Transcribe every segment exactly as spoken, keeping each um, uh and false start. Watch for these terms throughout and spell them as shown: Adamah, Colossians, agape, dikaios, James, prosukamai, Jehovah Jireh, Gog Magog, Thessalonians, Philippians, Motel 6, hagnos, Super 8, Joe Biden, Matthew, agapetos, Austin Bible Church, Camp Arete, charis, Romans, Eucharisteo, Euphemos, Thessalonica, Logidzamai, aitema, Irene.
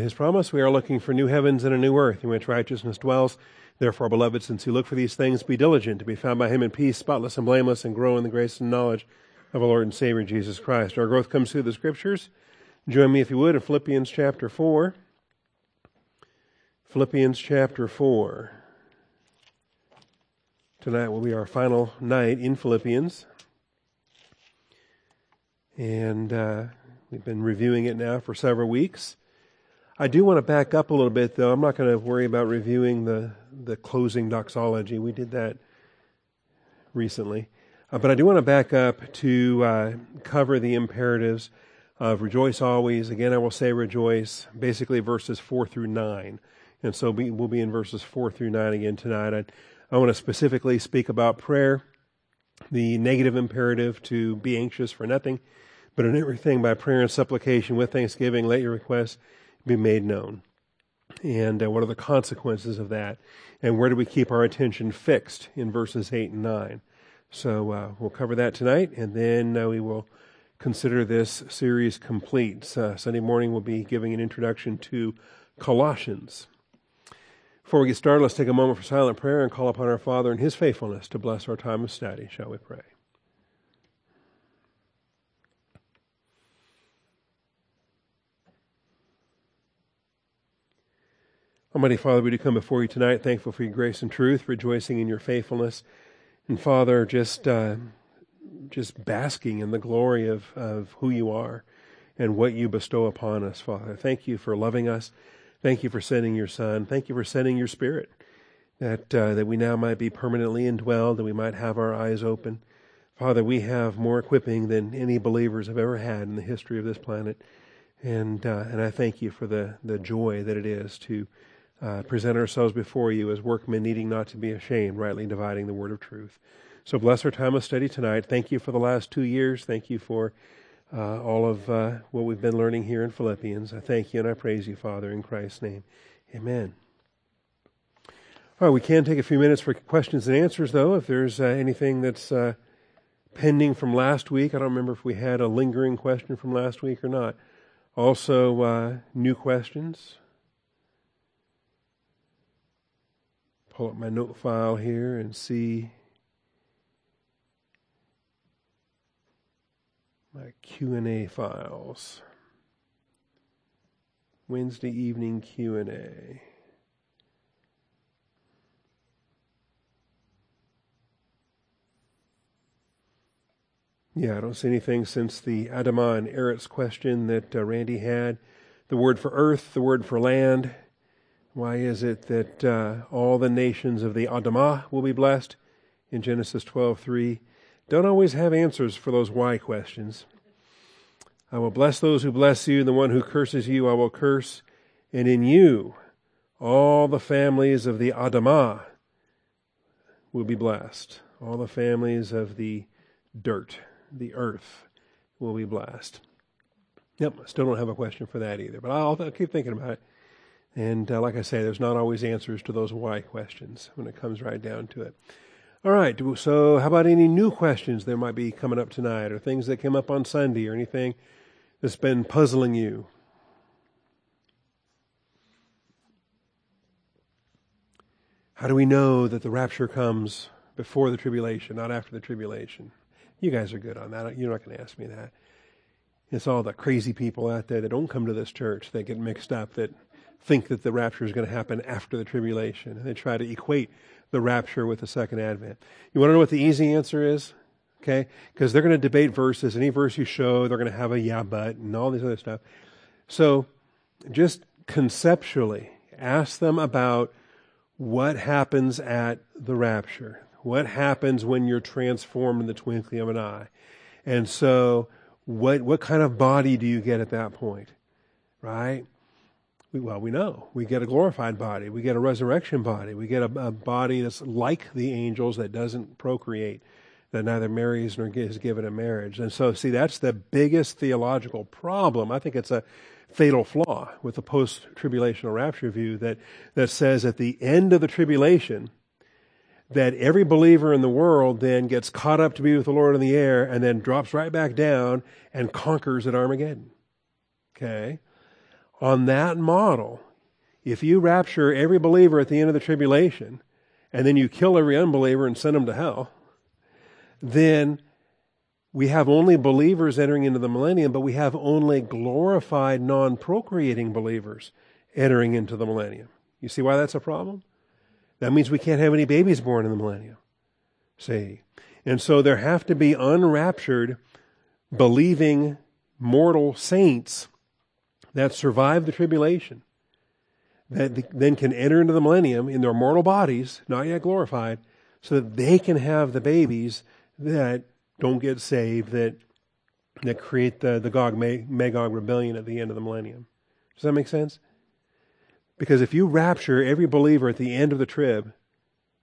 his promise, we are looking for new heavens and a new earth in which righteousness dwells. Therefore, beloved, since you look for these things, be diligent to be found by him in peace, spotless and blameless, and grow in the grace and knowledge of our Lord and Savior, Jesus Christ. Our growth comes through the Scriptures. Join me, if you would, in Philippians chapter four. Philippians chapter four. Tonight will be our final night in Philippians. And uh, we've been reviewing it now for several weeks. I do want to back up a little bit, though. I'm not going to worry about reviewing the, the closing doxology. We did that recently. Uh, but I do want to back up to uh, cover the imperatives of rejoice always. Again, I will say rejoice, basically verses four through nine. And so we, we'll be in verses four through nine again tonight. I, I want to specifically speak about prayer, the negative imperative to be anxious for nothing, but in everything by prayer and supplication with thanksgiving, let your requests be made known. And uh, what are the consequences of that? And where do we keep our attention fixed in verses eight and nine? So uh, we'll cover that tonight, and then uh, we will consider this series complete. Uh, Sunday morning we'll be giving an introduction to Colossians. Before we get started, let's take a moment for silent prayer and call upon our Father in his faithfulness to bless our time of study. Shall we pray? Almighty Father, we do come before you tonight, thankful for your grace and truth, rejoicing in your faithfulness. And Father, just uh, just basking in the glory of, of who you are and what you bestow upon us, Father. Thank you for loving us. Thank you for sending your Son. Thank you for sending your Spirit, that uh, that we now might be permanently indwelled, that we might have our eyes open. Father, we have more equipping than any believers have ever had in the history of this planet. And uh, and I thank you for the, the joy that it is to Uh, present ourselves before you as workmen needing not to be ashamed, rightly dividing the word of truth. So bless our time of study tonight. Thank you for the last two years. Thank you for uh, all of uh, what we've been learning here in Philippians. I thank you and I praise you, Father, in Christ's name. Amen. All right, we can take a few minutes for questions and answers, though, if there's uh, anything that's uh, pending from last week. I don't remember if we had a lingering question from last week or not. Also, uh, new questions. Pull up my note file here and see my Q and A files. Wednesday evening Q and A. Yeah, I don't see anything since the Adamah and Eretz question that uh, Randy had. The word for earth, the word for land. Why is it that uh, all the nations of the Adamah will be blessed in Genesis twelve three? Don't always have answers for those why questions. I will bless those who bless you, and the one who curses you I will curse. And in you, all the families of the Adamah will be blessed. All the families of the dirt, the earth, will be blessed. Yep, I still don't have a question for that either, but I'll, I'll keep thinking about it. And uh, like I say, there's not always answers to those why questions when it comes right down to it. All right, so how about any new questions that might be coming up tonight, or things that came up on Sunday, or anything that's been puzzling you? How do we know that the rapture comes before the tribulation, not after the tribulation? You guys are good on that. You're not going to ask me that. It's all the crazy people out there that don't come to this church that get mixed up, that think that the rapture is going to happen after the tribulation, and they try to equate the rapture with the second advent. You want to know what the easy answer is? Okay? Because they're going to debate verses. Any verse you show, they're going to have a yeah, but, and all this other stuff. So just conceptually ask them about what happens at the rapture. What happens when you're transformed in the twinkling of an eye? And so what what kind of body do you get at that point? Right? Well, we know. We get a glorified body. We get a resurrection body. We get a, a body that's like the angels, that doesn't procreate, that neither marries nor is given a marriage. And so, see, that's the biggest theological problem. I think it's a fatal flaw with the post-tribulational rapture view that, that says at the end of the tribulation that every believer in the world then gets caught up to be with the Lord in the air and then drops right back down and conquers at Armageddon. Okay? on that model, if you rapture every believer at the end of the tribulation, and then you kill every unbeliever and send them to hell, then we have only believers entering into the millennium, but we have only glorified, non-procreating believers entering into the millennium. You see why that's a problem? That means we can't have any babies born in the millennium. See? And so there have to be unraptured, believing, mortal saints that survive the tribulation, that then can enter into the millennium in their mortal bodies, not yet glorified, so that they can have the babies that don't get saved, that that create the, the Gog Magog rebellion at the end of the millennium. Does that make sense? Because if you rapture every believer at the end of the trib,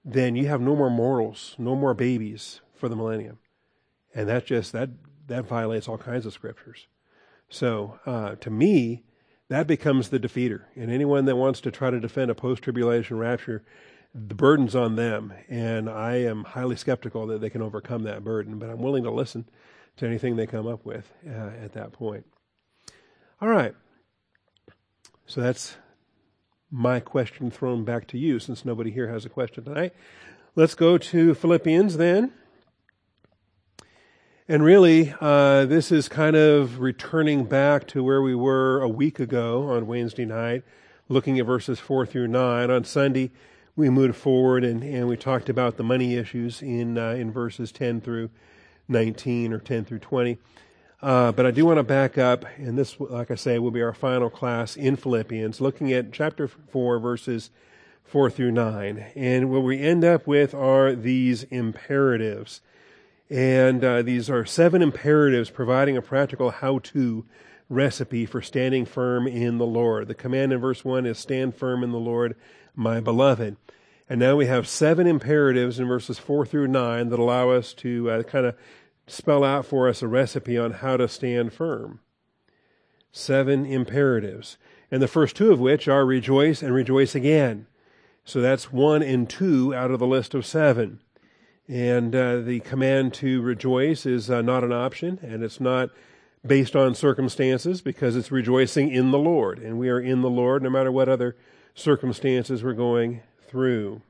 then you have no more mortals, no more babies for the millennium. And that just, that that violates all kinds of scriptures. So uh, to me, that becomes the defeater. And anyone that wants to try to defend a post-tribulation rapture, the burden's on them, and I am highly skeptical that they can overcome that burden, but I'm willing to listen to anything they come up with uh, at that point. All right. So that's my question thrown back to you, since nobody here has a question tonight. Let's go to Philippians then. And really, uh, this is kind of returning back to where we were a week ago on Wednesday night, looking at verses four through nine. On Sunday, we moved forward and, and we talked about the money issues in uh, in verses ten through nineteen or ten through twenty. Uh, but I do want to back up, and this, like I say, will be our final class in Philippians, looking at chapter four, verses four through nine. And what we end up with are these imperatives. And uh, these are seven imperatives providing a practical how-to recipe for standing firm in the Lord. The command in verse one is, stand firm in the Lord, my beloved. And now we have seven imperatives in verses four through nine that allow us to uh, kind of spell out for us a recipe on how to stand firm. Seven imperatives. And the first two of which are rejoice and rejoice again. So that's one and two out of the list of seven. And uh, the command to rejoice is uh, not an option, and it's not based on circumstances, because it's rejoicing in the Lord. And we are in the Lord no matter what other circumstances we're going through.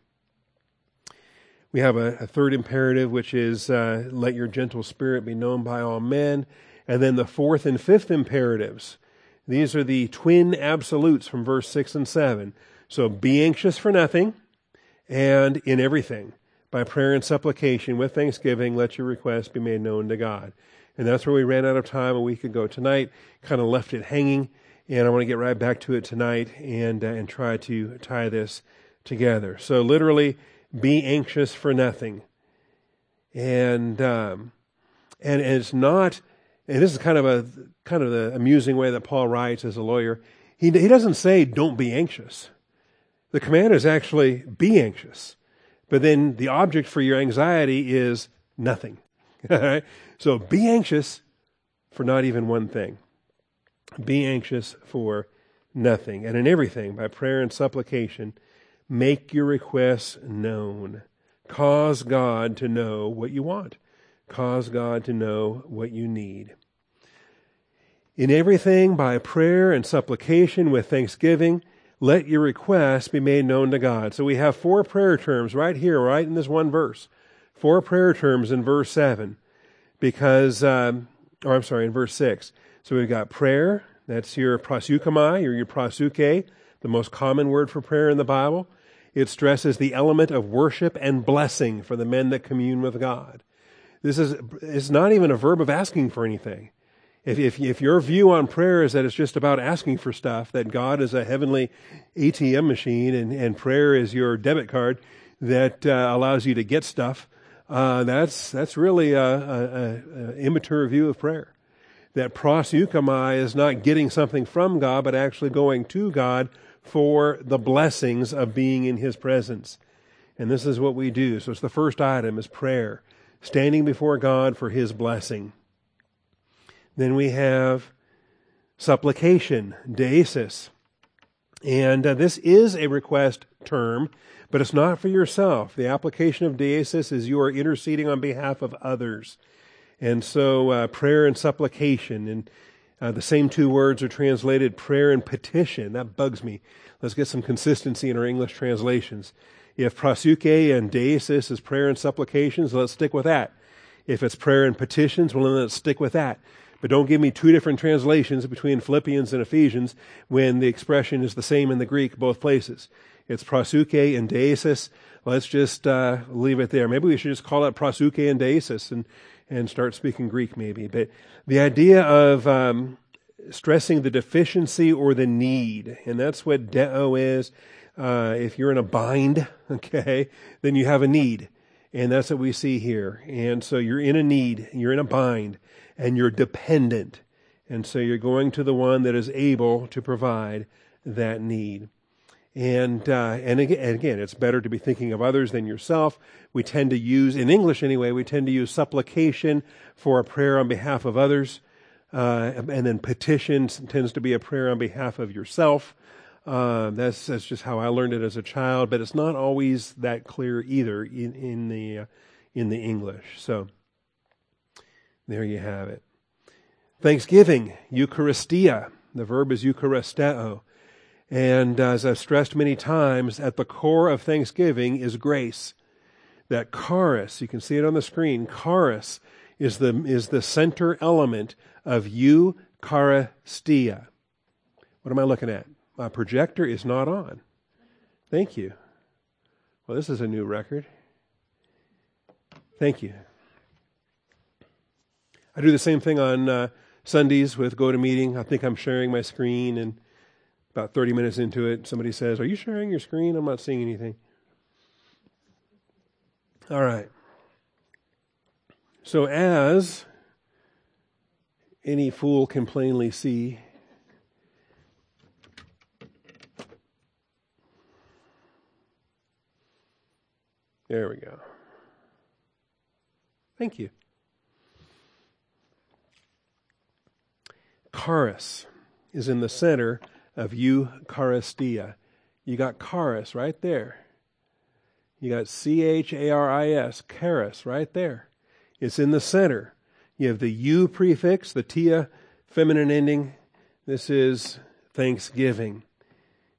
We have a, a third imperative, which is uh, let your gentle spirit be known by all men. And then the fourth and fifth imperatives. These are the twin absolutes from verse six and seven. So be anxious for nothing, and in everything, by prayer and supplication with thanksgiving, let your requests be made known to God. And that's where we ran out of time a week ago. Tonight, kind of left it hanging, and I want to get right back to it tonight and uh, and try to tie this together. So literally, be anxious for nothing. And um, and, and it's not, and this is kind of a kind of the amusing way that Paul writes as a lawyer. He he doesn't say don't be anxious. The command is actually be anxious, but then the object for your anxiety is nothing. All right? So be anxious for not even one thing. Be anxious for nothing. And in everything, by prayer and supplication, make your requests known. Cause God to know what you want. Cause God to know what you need. In everything, by prayer and supplication with thanksgiving, let your requests be made known to God. So we have four prayer terms right here, right in this one verse. Four prayer terms in verse seven, because, um, or I'm sorry, in verse six. So we've got prayer, that's your prosukamai, or your prosuke, the most common word for prayer in the Bible. It stresses the element of worship and blessing for the men that commune with God. This is, it's not even a verb of asking for anything. If, if, if your view on prayer is that it's just about asking for stuff, that God is a heavenly A T M machine and, and prayer is your debit card that uh, allows you to get stuff, Uh, that's that's really an immature view of prayer. That prosukamai is not getting something from God, but actually going to God for the blessings of being in His presence. And this is what we do. So it's the first item is prayer, standing before God for His blessing. Then we have supplication, deesis. And uh, this is a request term, but it's not for yourself. The application of deesis is you are interceding on behalf of others. And so uh, prayer and supplication. And Uh, the same two words are translated prayer and petition. That bugs me. Let's get some consistency in our English translations. If prosuke and deesis is prayer and supplications, let's stick with that. If it's prayer and petitions, well, then let's stick with that. But don't give me two different translations between Philippians and Ephesians when the expression is the same in the Greek both places. It's prosuke and deesis. Let's just uh, leave it there. Maybe we should just call it prosuke and deesis and, and start speaking Greek maybe. But the idea of um, stressing the deficiency or the need, and that's what deo is. Uh, if you're in a bind, okay, then you have a need. And that's what we see here. And so you're in a need, you're in a bind, and you're dependent. And so you're going to the one that is able to provide that need. And uh, and again, it's better to be thinking of others than yourself. We tend to use, in English anyway, we tend to use supplication for a prayer on behalf of others. Uh, and then petition tends to be a prayer on behalf of yourself. Uh, that's that's just how I learned it as a child, but it's not always that clear either in, in the uh, in the English. So there you have it. Thanksgiving, Eucharistia. The verb is Eucharisteo, and as I've stressed many times, at the core of Thanksgiving is grace. That charis, you can see it on the screen. Charis is the is the center element of Eucharistia. What am I looking at? My projector is not on. Thank you. Well, this is a new record. Thank you. I do the same thing on uh, Sundays with GoToMeeting. I think I'm sharing my screen, and about thirty minutes into it, somebody says, "Are you sharing your screen? I'm not seeing anything." All right. So as any fool can plainly see, there we go. Thank you. Charis is in the center of Eucharistia. You got charis right there. You got C H A R I S, charis right there. It's in the center. You have the U prefix, the tia, feminine ending. This is thanksgiving.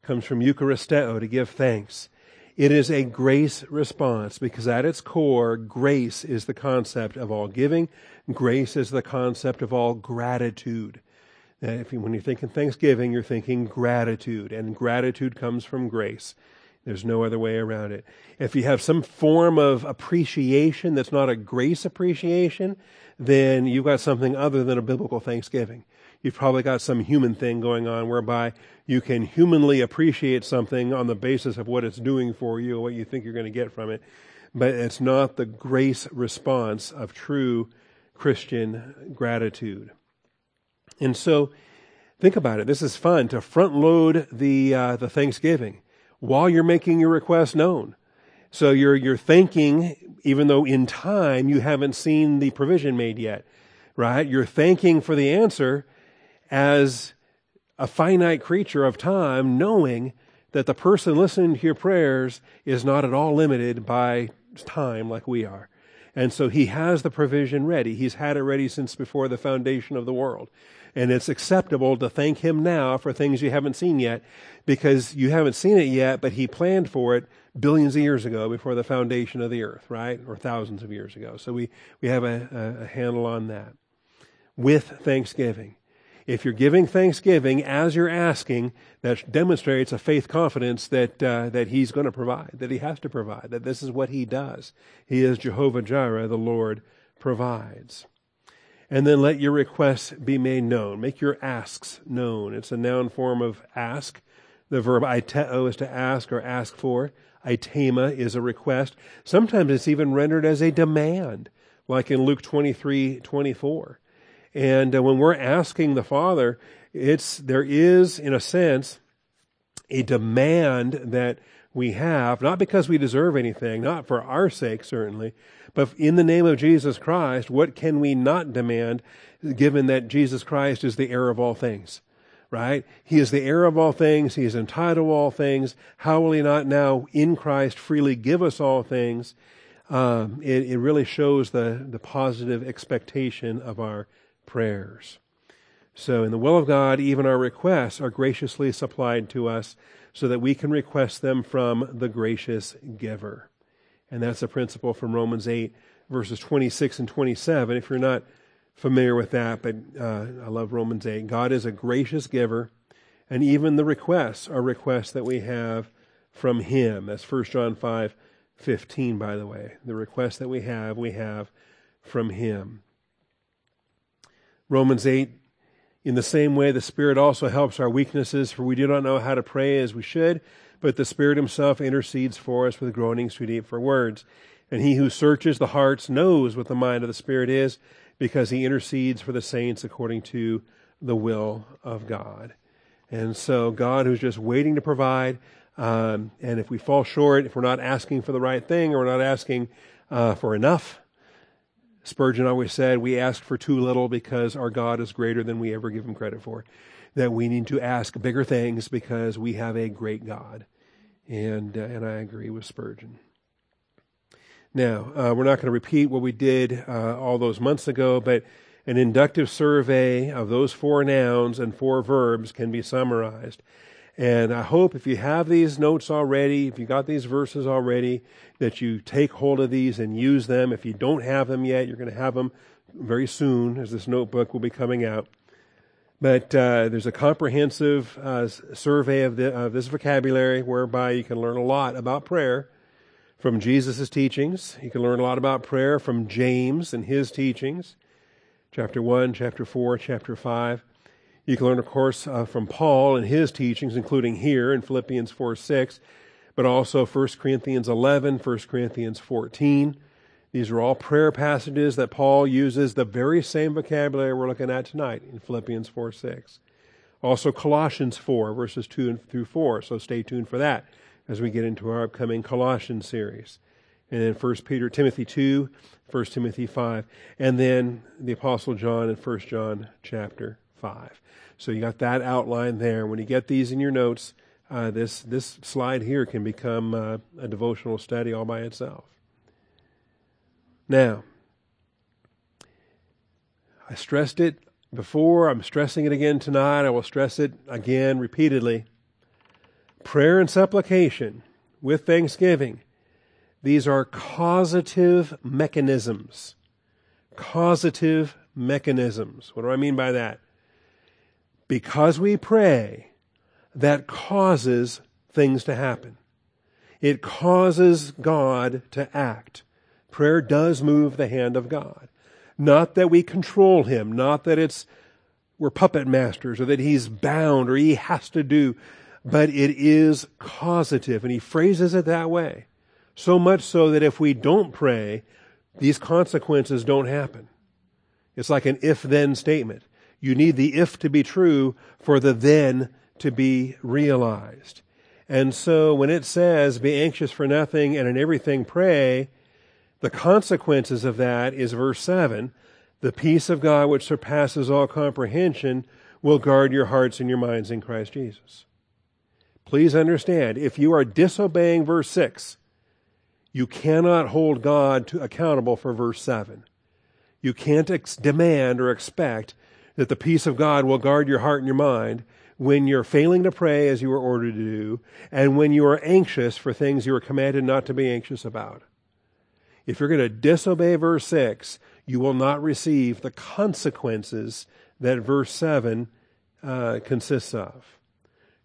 Comes from Eucharisteo, to give thanks. It is a grace response because at its core, grace is the concept of all giving. Grace is the concept of all gratitude. And if you, when you're thinking Thanksgiving, you're thinking gratitude, and gratitude comes from grace. There's no other way around it. If you have some form of appreciation that's not a grace appreciation, then you've got something other than a biblical Thanksgiving. You've probably got some human thing going on whereby you can humanly appreciate something on the basis of what it's doing for you, or what you think you're going to get from it. But it's not the grace response of true Christian gratitude. And so think about it. This is fun to front load the uh, the Thanksgiving while you're making your request known. So you're you're thanking, even though in time you haven't seen the provision made yet, right? You're thanking for the answer as a finite creature of time, knowing that the person listening to your prayers is not at all limited by time like we are. And so he has the provision ready. He's had it ready since before the foundation of the world. And it's acceptable to thank him now for things you haven't seen yet, because you haven't seen it yet, but he planned for it billions of years ago before the foundation of the earth, right? Or thousands of years ago. So we, we have a, a handle on that. With thanksgiving. If you're giving thanksgiving as you're asking, that demonstrates a faith confidence that uh, that He's going to provide, that He has to provide, that this is what He does. He is Jehovah Jireh, the Lord provides. And then let your requests be made known. Make your asks known. It's a noun form of ask. The verb aiteo is to ask or ask for. Aitema is a request. Sometimes it's even rendered as a demand, like in Luke twenty-three twenty-four. And uh, when we're asking the Father, it's there is, in a sense, a demand that we have, not because we deserve anything, not for our sake, certainly, but in the name of Jesus Christ, what can we not demand, given that Jesus Christ is the heir of all things, right? He is the heir of all things. He is entitled to all things. How will He not now, in Christ, freely give us all things? Um, it, it really shows the, the positive expectation of our prayers. So in the will of God, even our requests are graciously supplied to us so that we can request them from the gracious giver. And that's a principle from Romans eight, verses twenty-six and twenty-seven. If you're not familiar with that, but uh, I love Romans eight. God is a gracious giver, and even the requests are requests that we have from him. That's First John five fifteen, by the way. The requests that we have, we have from him. Romans eight, in the same way, the Spirit also helps our weaknesses, for we do not know how to pray as we should, but the Spirit himself intercedes for us with groanings too deep for words. And he who searches the hearts knows what the mind of the Spirit is, because he intercedes for the saints according to the will of God. And so God, who's just waiting to provide, um, and if we fall short, if we're not asking for the right thing, or we're not asking uh, for enough, Spurgeon always said, we ask for too little because our God is greater than we ever give him credit for, that we need to ask bigger things because we have a great God. And uh, and I agree with Spurgeon. Now, uh, we're not going to repeat what we did uh, all those months ago, but an inductive survey of those four nouns and four verbs can be summarized. And I hope if you have these notes already, if you got these verses already, that you take hold of these and use them. If you don't have them yet, you're going to have them very soon, as this notebook will be coming out. But uh, there's a comprehensive uh, survey of, the, of this vocabulary whereby you can learn a lot about prayer from Jesus' teachings. You can learn a lot about prayer from James and his teachings, chapter one, chapter four, chapter five. You can learn, of course, uh, from Paul and his teachings, including here in Philippians four six, but also First Corinthians eleven, First Corinthians fourteen. These are all prayer passages that Paul uses the very same vocabulary we're looking at tonight in Philippians four six. Also Colossians four, verses two through four, so stay tuned for that as we get into our upcoming Colossians series. And then First Peter, Timothy two, First Timothy five, and then the Apostle John in First John chapter five. So you got that outline there. When you get these in your notes, uh, this, this slide here can become uh, a devotional study all by itself. Now, I stressed it before, I'm stressing it again tonight, I will stress it again repeatedly. Prayer and supplication with thanksgiving, these are causative mechanisms. Causative mechanisms. What do I mean by that? Because we pray, that causes things to happen. It causes God to act. Prayer does move the hand of God. Not that we control him, not that it's we're puppet masters or that he's bound or he has to do, but it is causative. And he phrases it that way. So much so that if we don't pray, these consequences don't happen. It's like an if-then statement. You need the if to be true for the then to be realized. And so when it says, be anxious for nothing and in everything pray, the consequences of that is verse seven, the peace of God which surpasses all comprehension will guard your hearts and your minds in Christ Jesus. Please understand, if you are disobeying verse six, you cannot hold God to accountable for verse seven. You can't ex- demand or expect that the peace of God will guard your heart and your mind when you're failing to pray as you were ordered to do and when you are anxious for things you were commanded not to be anxious about. If you're going to disobey verse six, you will not receive the consequences that verse seven uh, consists of.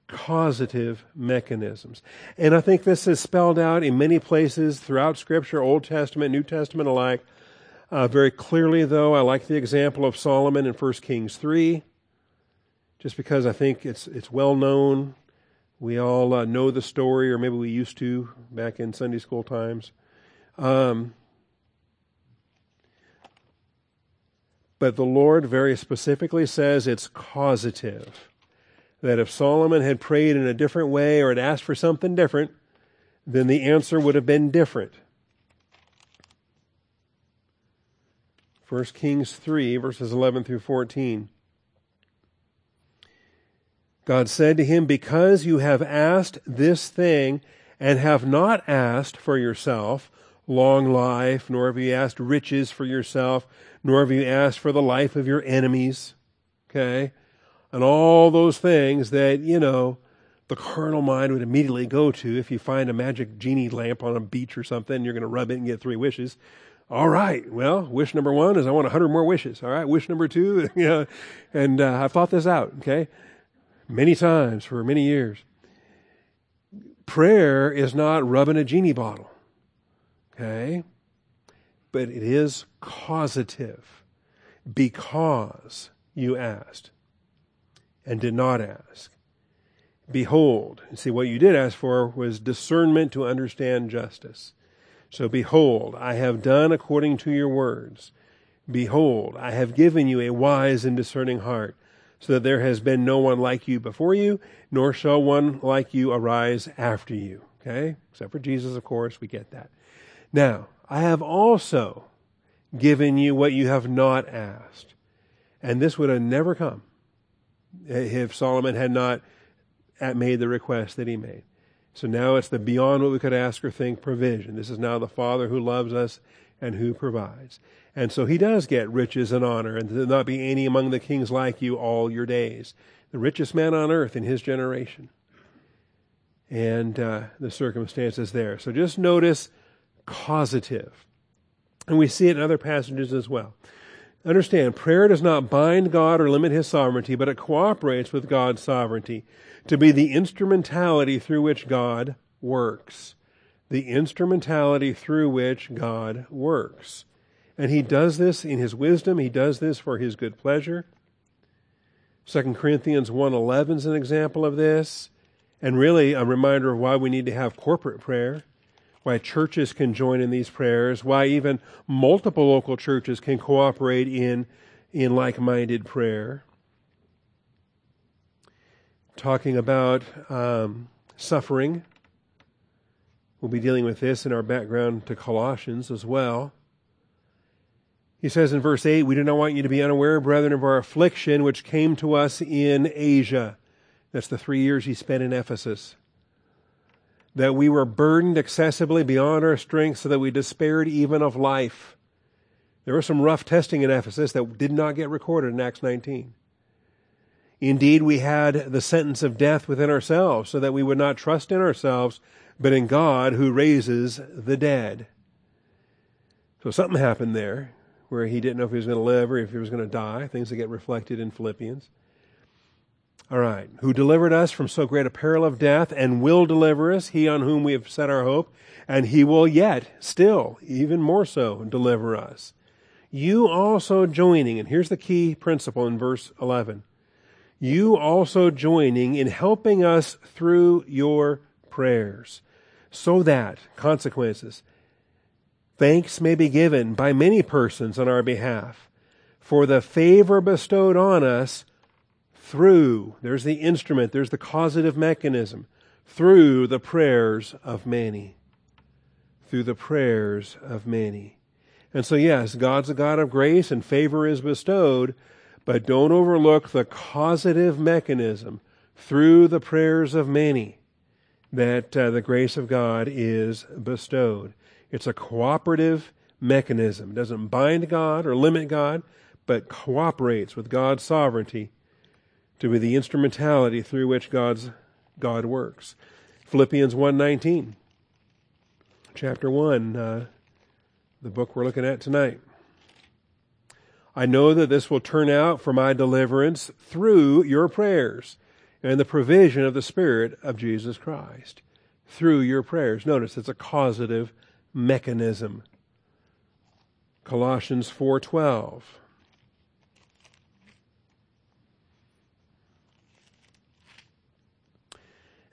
Causative mechanisms. And I think this is spelled out in many places throughout Scripture, Old Testament, New Testament alike. Uh, very clearly, though, I like the example of Solomon in First Kings three, just because I think it's it's well known. We all uh, know the story, or maybe we used to back in Sunday school times. Um, but the Lord very specifically says it's causative, that if Solomon had prayed in a different way or had asked for something different, then the answer would have been different. First Kings three, verses eleven through fourteen. God said to him, because you have asked this thing and have not asked for yourself long life, nor have you asked riches for yourself, nor have you asked for the life of your enemies. Okay? and all those things that, you know, the carnal mind would immediately go to if you find a magic genie lamp on a beach or something, you're going to rub it and get three wishes. All right, well, wish number one is I want one hundred more wishes. All right, wish number two, you know, and uh, I've thought this out, okay, many times for many years. Prayer is not rubbing a genie bottle, okay, but it is causative because you asked and did not ask. Behold, and see what you did ask for was discernment to understand justice. So behold, I have done according to your words. Behold, I have given you a wise and discerning heart, so that there has been no one like you before you, nor shall one like you arise after you. Okay? Except for Jesus, of course, we get that. Now, I have also given you what you have not asked. And this would have never come if Solomon had not made the request that he made. So now it's the beyond what we could ask or think provision. This is now the Father who loves us and who provides. And so he does get riches and honor, and there'll not be any among the kings like you all your days. The richest man on earth in his generation. And uh, the circumstances there. So just notice causative. And we see it in other passages as well. Understand, prayer does not bind God or limit his sovereignty, but it cooperates with God's sovereignty to be the instrumentality through which God works. The instrumentality through which God works. And he does this in his wisdom. He does this for his good pleasure. Second Corinthians one eleven is an example of this, and really a reminder of why we need to have corporate prayer. Why churches can join in these prayers, why even multiple local churches can cooperate in, in like-minded prayer. Talking about um, suffering. We'll be dealing with this in our background to Colossians as well. He says in verse eight, we do not want you to be unaware, brethren, of our affliction which came to us in Asia. That's the three years he spent in Ephesus. That we were burdened excessively beyond our strength, so that we despaired even of life. There was some rough testing in Ephesus that did not get recorded in Acts nineteen. Indeed, we had the sentence of death within ourselves, so that we would not trust in ourselves, but in God who raises the dead. So something happened there where he didn't know if he was going to live or if he was going to die, things that get reflected in Philippians. All right, who delivered us from so great a peril of death and will deliver us, he on whom we have set our hope, and he will yet, still, even more so, deliver us. You also joining, and here's the key principle in verse eleven, you also joining in helping us through your prayers, so that, consequences, thanks may be given by many persons on our behalf for the favor bestowed on us through, there's the instrument, there's the causative mechanism, through the prayers of many. Through the prayers of many. And so yes, God's a God of grace and favor is bestowed, but don't overlook the causative mechanism through the prayers of many that uh, the grace of God is bestowed. It's a cooperative mechanism. It doesn't bind God or limit God, but cooperates with God's sovereignty to be the instrumentality through which God's God works. Philippians one nineteen, chapter one, uh, the book we're looking at tonight. I know that this will turn out for my deliverance through your prayers and the provision of the Spirit of Jesus Christ. Through your prayers. Notice it's a causative mechanism. Colossians four twelve.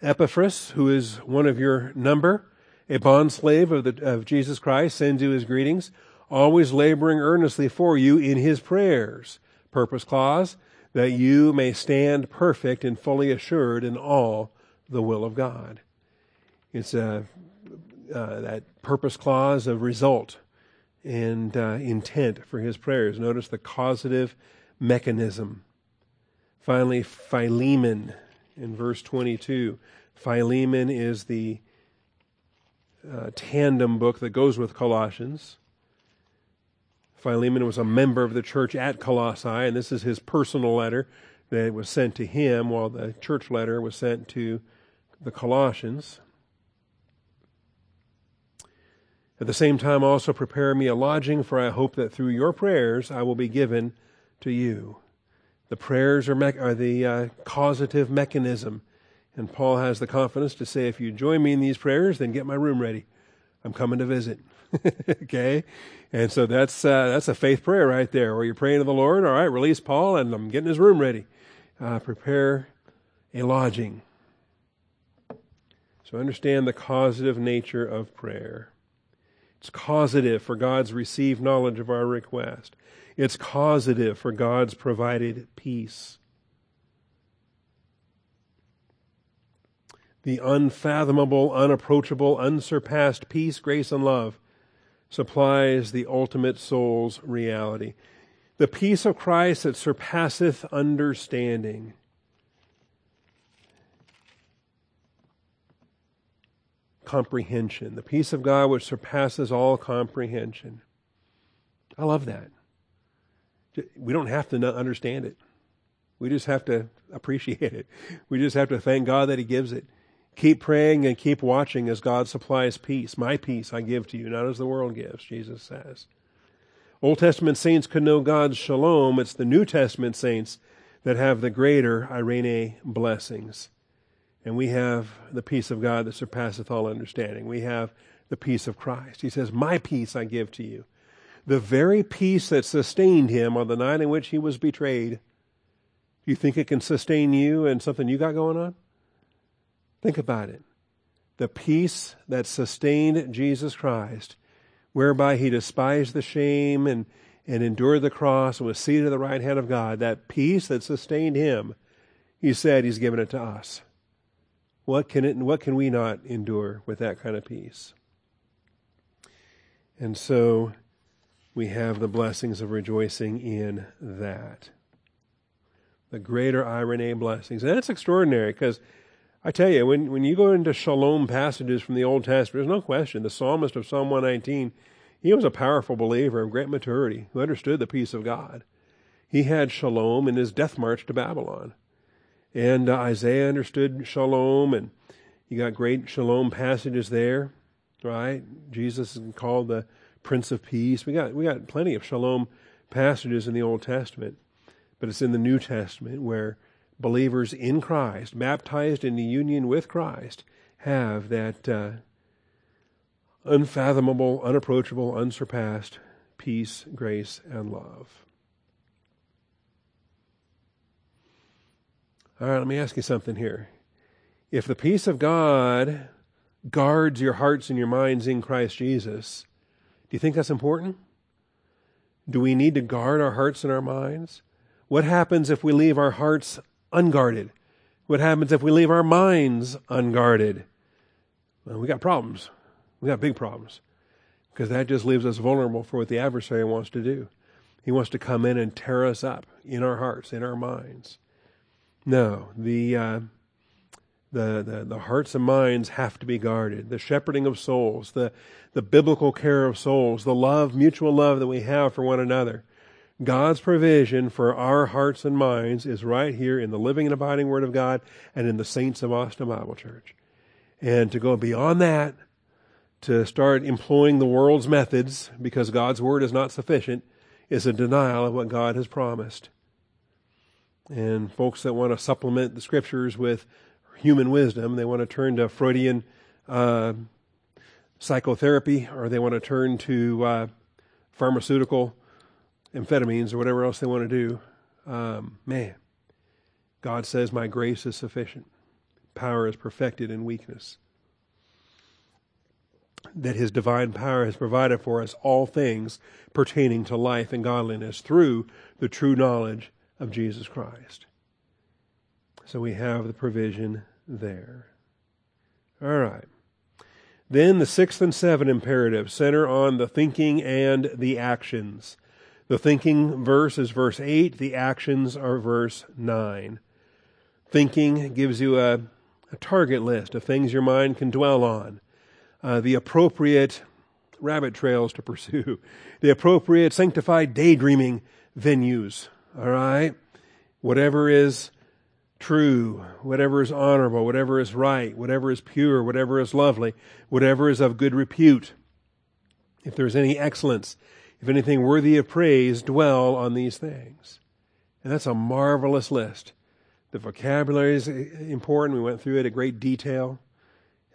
Epaphras, who is one of your number, a bondslave of, the, of Jesus Christ, sends you his greetings, always laboring earnestly for you in his prayers. Purpose clause, that you may stand perfect and fully assured in all the will of God. It's uh, uh, that purpose clause of result and uh, intent for his prayers. Notice the causative mechanism. Finally, Philemon. In verse twenty-two, Philemon is the uh, tandem book that goes with Colossians. Philemon was a member of the church at Colossae, and this is his personal letter that was sent to him, while the church letter was sent to the Colossians. At the same time, also prepare me a lodging, for I hope that through your prayers I will be given to you. The prayers are, me- are the uh, causative mechanism. And Paul has the confidence to say, if you join me in these prayers, then get my room ready. I'm coming to visit. Okay? And so that's uh, that's a faith prayer right there, where you're praying to the Lord, all right, release Paul, and I'm getting his room ready. Uh, prepare a lodging. So understand the causative nature of prayer. It's causative for God's received knowledge of our request. It's causative for God's provided peace. The unfathomable, unapproachable, unsurpassed peace, grace, and love supplies the ultimate soul's reality. The peace of Christ that surpasseth understanding. Comprehension. The peace of God which surpasses all comprehension. I love that. We don't have to understand it. We just have to appreciate it. We just have to thank God that He gives it. Keep praying and keep watching as God supplies peace. My peace I give to you, not as the world gives, Jesus says. Old Testament saints could know God's shalom. It's the New Testament saints that have the greater Irene blessings. And we have the peace of God that surpasseth all understanding. We have the peace of Christ. He says, my peace I give to you. The very peace that sustained him on the night in which he was betrayed. Do you think it can sustain you and something you got going on? Think about it. The peace that sustained Jesus Christ, whereby he despised the shame and, and endured the cross and was seated at the right hand of God, that peace that sustained him, he said he's given it to us. What can it? What can we not endure with that kind of peace? And so we have the blessings of rejoicing in that. The greater Irene blessings. And that's extraordinary, because I tell you, when, when you go into shalom passages from the Old Testament, there's no question. The psalmist of Psalm one nineteen, he was a powerful believer of great maturity who understood the peace of God. He had shalom in his death march to Babylon. And uh, Isaiah understood shalom, and you got great shalom passages there, right? Jesus is called the Prince of Peace. We got we got plenty of shalom passages in the Old Testament, but it's in the New Testament where believers in Christ, baptized into union with Christ, have that uh, unfathomable, unapproachable, unsurpassed peace, grace, and love. All right, let me ask you something here. If the peace of God guards your hearts and your minds in Christ Jesus, do you think that's important? Do we need to guard our hearts and our minds? What happens if we leave our hearts unguarded? What happens if we leave our minds unguarded? Well, we got problems. We got big problems, because that just leaves us vulnerable for what the adversary wants to do. He wants to come in and tear us up in our hearts, in our minds. No, the, uh, the the the hearts and minds have to be guarded. The shepherding of souls, the the biblical care of souls, the love, mutual love that we have for one another. God's provision for our hearts and minds is right here in the living and abiding Word of God and in the saints of Austin Bible Church. And to go beyond that, to start employing the world's methods because God's Word is not sufficient, is a denial of what God has promised. And folks that want to supplement the scriptures with human wisdom, they want to turn to Freudian uh, psychotherapy, or they want to turn to uh, pharmaceutical amphetamines or whatever else they want to do. Um, man, God says, my grace is sufficient. Power is perfected in weakness. That his divine power has provided for us all things pertaining to life and godliness through the true knowledge of Jesus Christ. So we have the provision there. All right. Then the sixth and seventh imperatives center on the thinking and the actions. The thinking verse is verse eight. The actions are verse nine. Thinking gives you a, a target list of things your mind can dwell on. Uh, the appropriate rabbit trails to pursue. The appropriate sanctified daydreaming venues. All right. whatever is true, whatever is honorable, whatever is right, whatever is pure, whatever is lovely, whatever is of good repute, if there is any excellence, if anything worthy of praise, dwell on these things. And that's a marvelous list. The vocabulary is important. We went through it in great detail.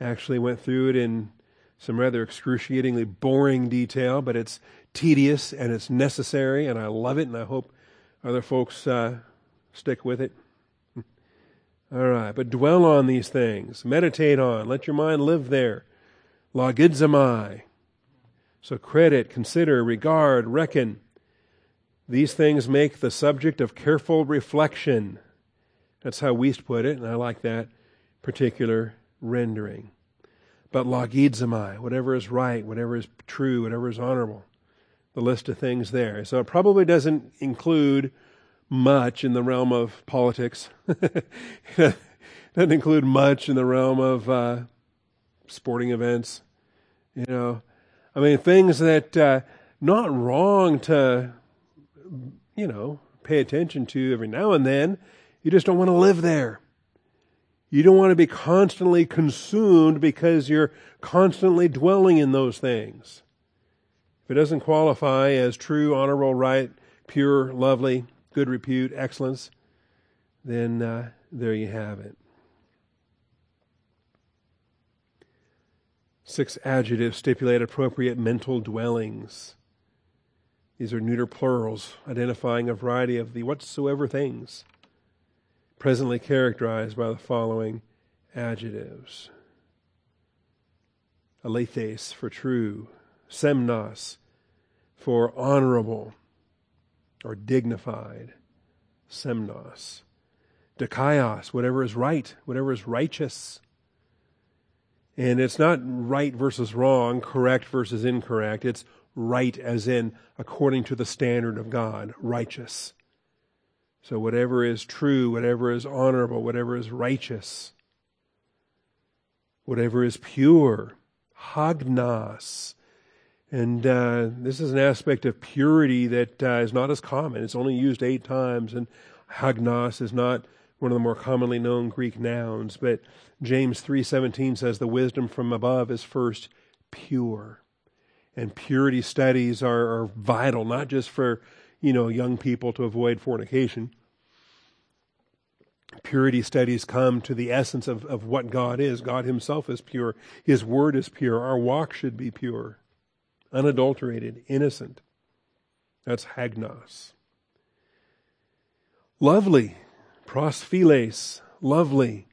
Actually went through it in some rather excruciatingly boring detail, but it's tedious and it's necessary, and I love it, and I hope other folks uh, stick with it. All right, but dwell on these things. Meditate on. Let your mind live there. Logidzamai. So credit, consider, regard, reckon. These things make the subject of careful reflection. That's how Wiest put it, and I like that particular rendering. But logidzamai, whatever is right, whatever is true, whatever is honorable. The list of things there. So it probably doesn't include much in the realm of politics. It doesn't include much in the realm of uh, sporting events. You know, I mean, things that uh, not wrong to, you know, pay attention to every now and then. You just don't want to live there. You don't want to be constantly consumed because you're constantly dwelling in those things. If it doesn't qualify as true, honorable, right, pure, lovely, good repute, excellence, then uh, there you have it. Six adjectives stipulate appropriate mental dwellings. These are neuter plurals, identifying a variety of the whatsoever things, presently characterized by the following adjectives. Alethes, for true. Semnos, for honorable or dignified. Semnos. Dikaios, whatever is right, whatever is righteous. And it's not right versus wrong, correct versus incorrect. It's right as in according to the standard of God, righteous. So whatever is true, whatever is honorable, whatever is righteous, whatever is pure, hagnos. And uh, this is an aspect of purity that uh, is not as common. It's only used eight times, and hagnos is not one of the more commonly known Greek nouns, but James three seventeen says the wisdom from above is first pure. And purity studies are, are vital, not just for, you know, young people to avoid fornication. Purity studies come to the essence of, of what God is. God himself is pure. His word is pure. Our walk should be pure, unadulterated, innocent. That's hagnos. Lovely. Prosphiles, lovely.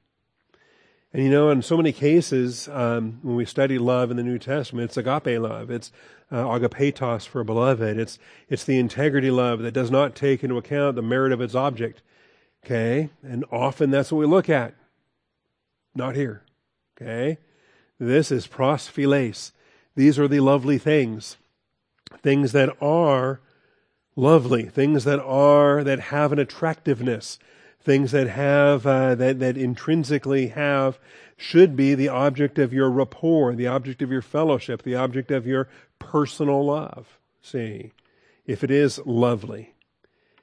And you know, in so many cases, um, when we study love in the New Testament, it's agape love. It's uh, agapetos, for beloved. It's it's the integrity love that does not take into account the merit of its object. Okay? And often that's what we look at. Not here. Okay? This is prosphiles. These are the lovely things. Things that are lovely. Things that are, that have an attractiveness. Things that have, uh, that, that intrinsically have, should be the object of your rapport, the object of your fellowship, the object of your personal love. See, if it is lovely.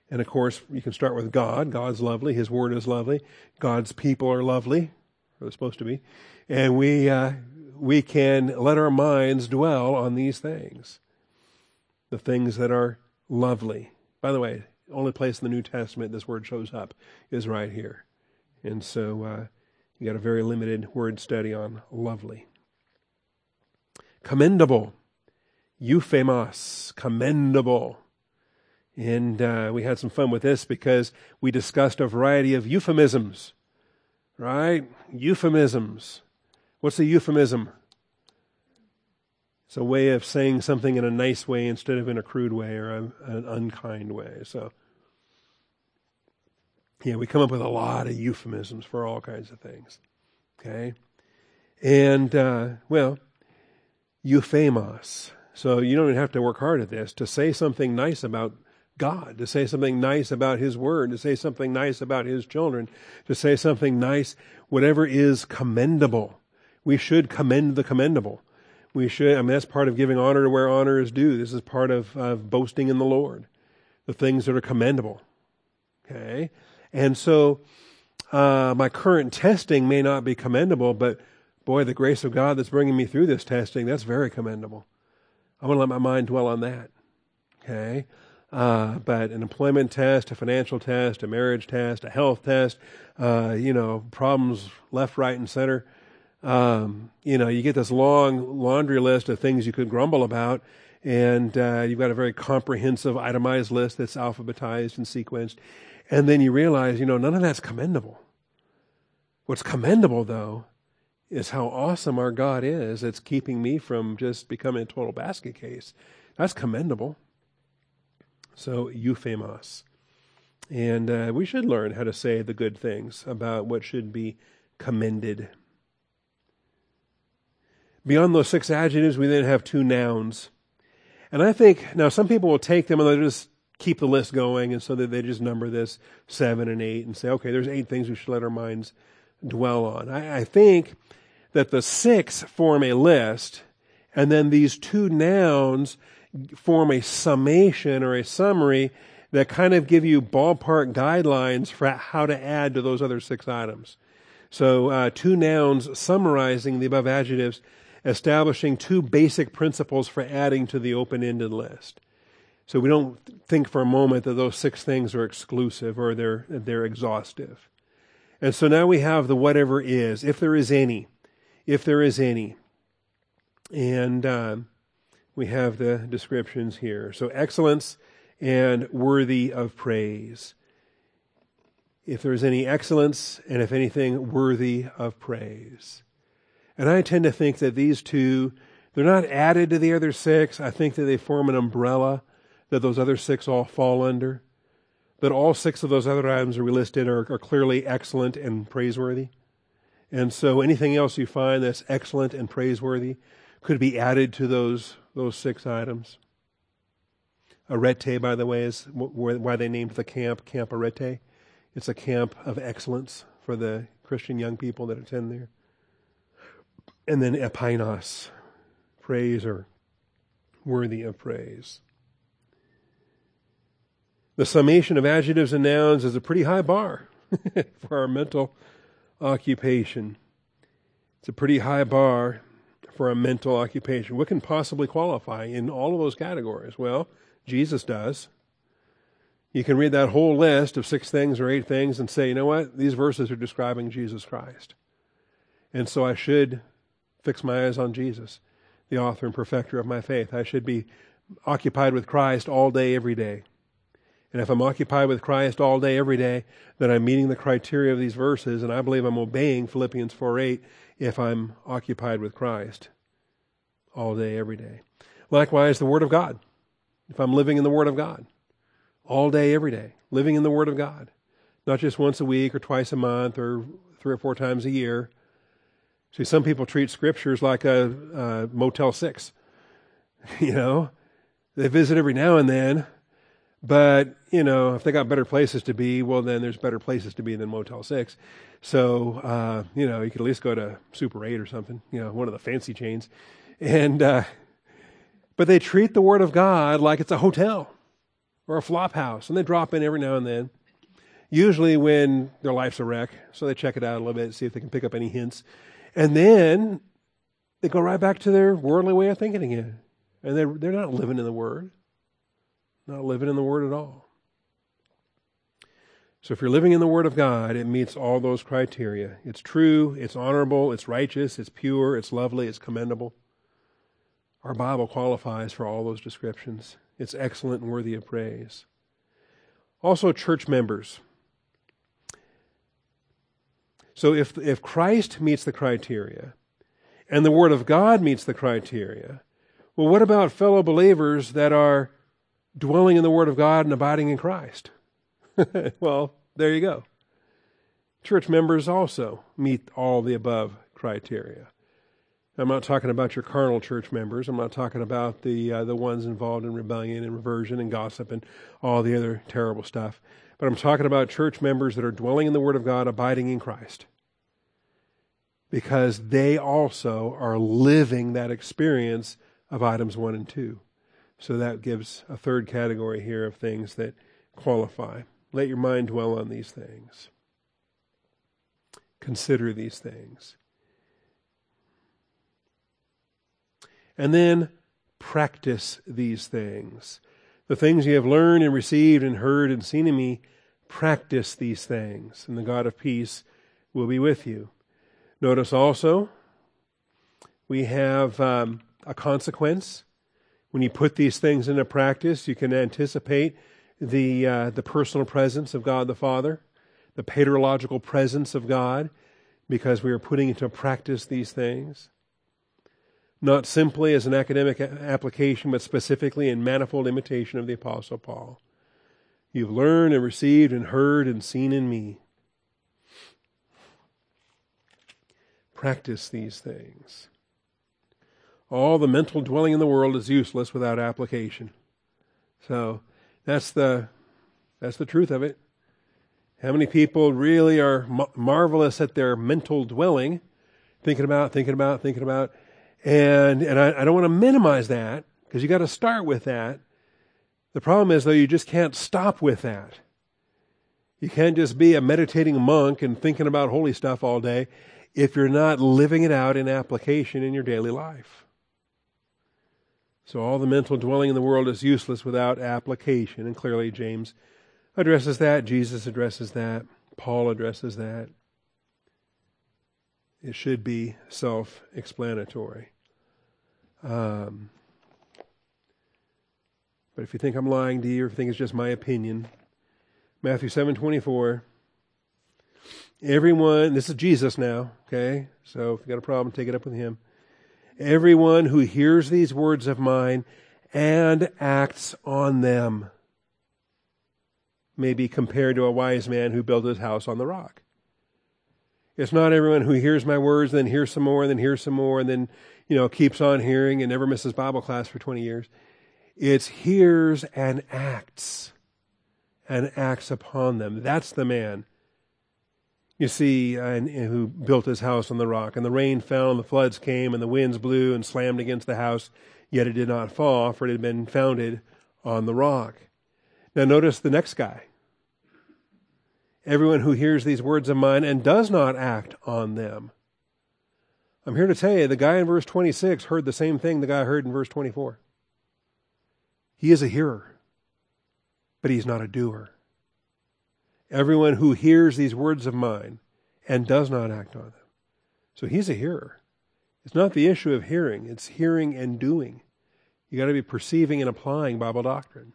And of course, you can start with God. God's lovely. His word is lovely. God's people are lovely. Or they're supposed to be. And we, uh, we can let our minds dwell on these things. The things that are lovely. By the way, the only place in the New Testament this word shows up is right here. And so uh, you got a very limited word study on lovely. Commendable. Euphemos. Commendable. And uh, we had some fun with this because we discussed a variety of euphemisms. Right? Euphemisms. What's a euphemism? It's a way of saying something in a nice way instead of in a crude way or a, an unkind way. So, yeah, we come up with a lot of euphemisms for all kinds of things. Okay? And, uh, well, euphemos. So you don't even have to work hard at this. To say something nice about God, to say something nice about His Word, to say something nice about His children, to say something nice, whatever is commendable. We should commend the commendable. We should, I mean, that's part of giving honor to where honor is due. This is part of, of boasting in the Lord, the things that are commendable. Okay? And so uh, my current testing may not be commendable, but boy, the grace of God that's bringing me through this testing, that's very commendable. I'm going to let my mind dwell on that, okay? Uh, but an employment test, a financial test, a marriage test, a health test, uh, you know, problems left, right, and center. Um, you know, you get this long laundry list of things you could grumble about, and uh, you've got a very comprehensive, itemized list that's alphabetized and sequenced. And then you realize, you know, none of that's commendable. What's commendable, though, is how awesome our God is. It's keeping me from just becoming a total basket case. That's commendable. So, Euphemos. And uh, we should learn how to say the good things about what should be commended. Beyond those six adjectives, we then have two nouns. And I think, now some people will take them and they'll just keep the list going, and so that they just number this seven and eight and say, okay, there's eight things we should let our minds dwell on. I, I think that the six form a list, and then these two nouns form a summation or a summary that kind of give you ballpark guidelines for how to add to those other six items. So uh, two nouns summarizing the above adjectives, establishing two basic principles for adding to the open-ended list. So we don't think for a moment that those six things are exclusive or they're they're exhaustive. And so now we have the whatever is, if there is any, if there is any. And um, we have the descriptions here. So excellence and worthy of praise. If there is any excellence, and if anything, worthy of praise. And I tend to think that these two, they're not added to the other six. I think that they form an umbrella that those other six all fall under. That all six of those other items that we listed are, are clearly excellent and praiseworthy. And so anything else you find that's excellent and praiseworthy could be added to those those six items. Arete, by the way, is w- why they named the camp Camp Arete. It's a camp of excellence for the Christian young people that attend there. And then epainos, praise or worthy of praise. The summation of adjectives and nouns is a pretty high bar for our mental occupation. It's a pretty high bar for our mental occupation. What can possibly qualify in all of those categories? Well, Jesus does. You can read that whole list of six things or eight things and say, you know what? These verses are describing Jesus Christ. And so I should fix my eyes on Jesus, the author and perfecter of my faith. I should be occupied with Christ all day, every day. And if I'm occupied with Christ all day, every day, then I'm meeting the criteria of these verses, and I believe I'm obeying Philippians four eight if I'm occupied with Christ all day, every day. Likewise, the Word of God. If I'm living in the Word of God all day, every day, living in the Word of God, not just once a week or twice a month or three or four times a year. See, some people treat scriptures like a, a Motel six, you know. They visit every now and then. But, you know, if they got better places to be, well, then there's better places to be than Motel six. So, uh, you know, you could at least go to Super eight or something, you know, one of the fancy chains. And, uh, but they treat the Word of God like it's a hotel or a flop house, and they drop in every now and then, usually when their life's a wreck. So they check it out a little bit, see if they can pick up any hints. And then they go right back to their worldly way of thinking again. And they're, they're not living in the Word. Not living in the Word at all. So if you're living in the Word of God, it meets all those criteria. It's true, it's honorable, it's righteous, it's pure, it's lovely, it's commendable. Our Bible qualifies for all those descriptions. It's excellent and worthy of praise. Also, church members. So if, if Christ meets the criteria, and the Word of God meets the criteria, well, what about fellow believers that are dwelling in the Word of God and abiding in Christ? Well, there you go. Church members also meet all the above criteria. I'm not talking about your carnal church members. I'm not talking about the uh, the ones involved in rebellion and reversion and gossip and all the other terrible stuff. But I'm talking about church members that are dwelling in the Word of God, abiding in Christ. Because they also are living that experience of items one and two. So that gives a third category here of things that qualify. Let your mind dwell on these things. Consider these things. And then practice these things. The things you have learned and received and heard and seen in me, practice these things, and the God of peace will be with you. Notice also, we have um, a consequence. When you put these things into practice, you can anticipate the uh, the personal presence of God the Father, the paterological presence of God, because we are putting into practice these things. Not simply as an academic application, but specifically in manifold imitation of the Apostle Paul. You've learned and received and heard and seen in me. Practice these things. All the mental dwelling in the world is useless without application. So that's the that's the truth of it. How many people really are mar- marvelous at their mental dwelling, thinking about, thinking about, thinking about, And and I, I don't want to minimize that, because you got to start with that. The problem is, though, you just can't stop with that. You can't just be a meditating monk and thinking about holy stuff all day if you're not living it out in application in your daily life. So all the mental dwelling in the world is useless without application. And clearly James addresses that. Jesus addresses that. Paul addresses that. It should be self-explanatory. Um, but if you think I'm lying to you, or if you think it's just my opinion, Matthew seven twenty-four, everyone, this is Jesus now, okay? So if you've got a problem, take it up with him. Everyone who hears these words of mine and acts on them may be compared to a wise man who built his house on the rock. It's not everyone who hears my words, then hears some more, and then hears some more, and then, you know, keeps on hearing and never misses Bible class for twenty years. It's hears and acts, and acts upon them. That's the man, you see, and, and who built his house on the rock. And the rain fell, and the floods came, and the winds blew and slammed against the house, yet it did not fall, for it had been founded on the rock. Now notice the next guy. Everyone who hears these words of mine and does not act on them. I'm here to tell you, the guy in verse twenty-six heard the same thing the guy heard in verse twenty-four. He is a hearer, but he's not a doer. Everyone who hears these words of mine and does not act on them. So he's a hearer. It's not the issue of hearing, it's hearing and doing. You got to be perceiving and applying Bible doctrine.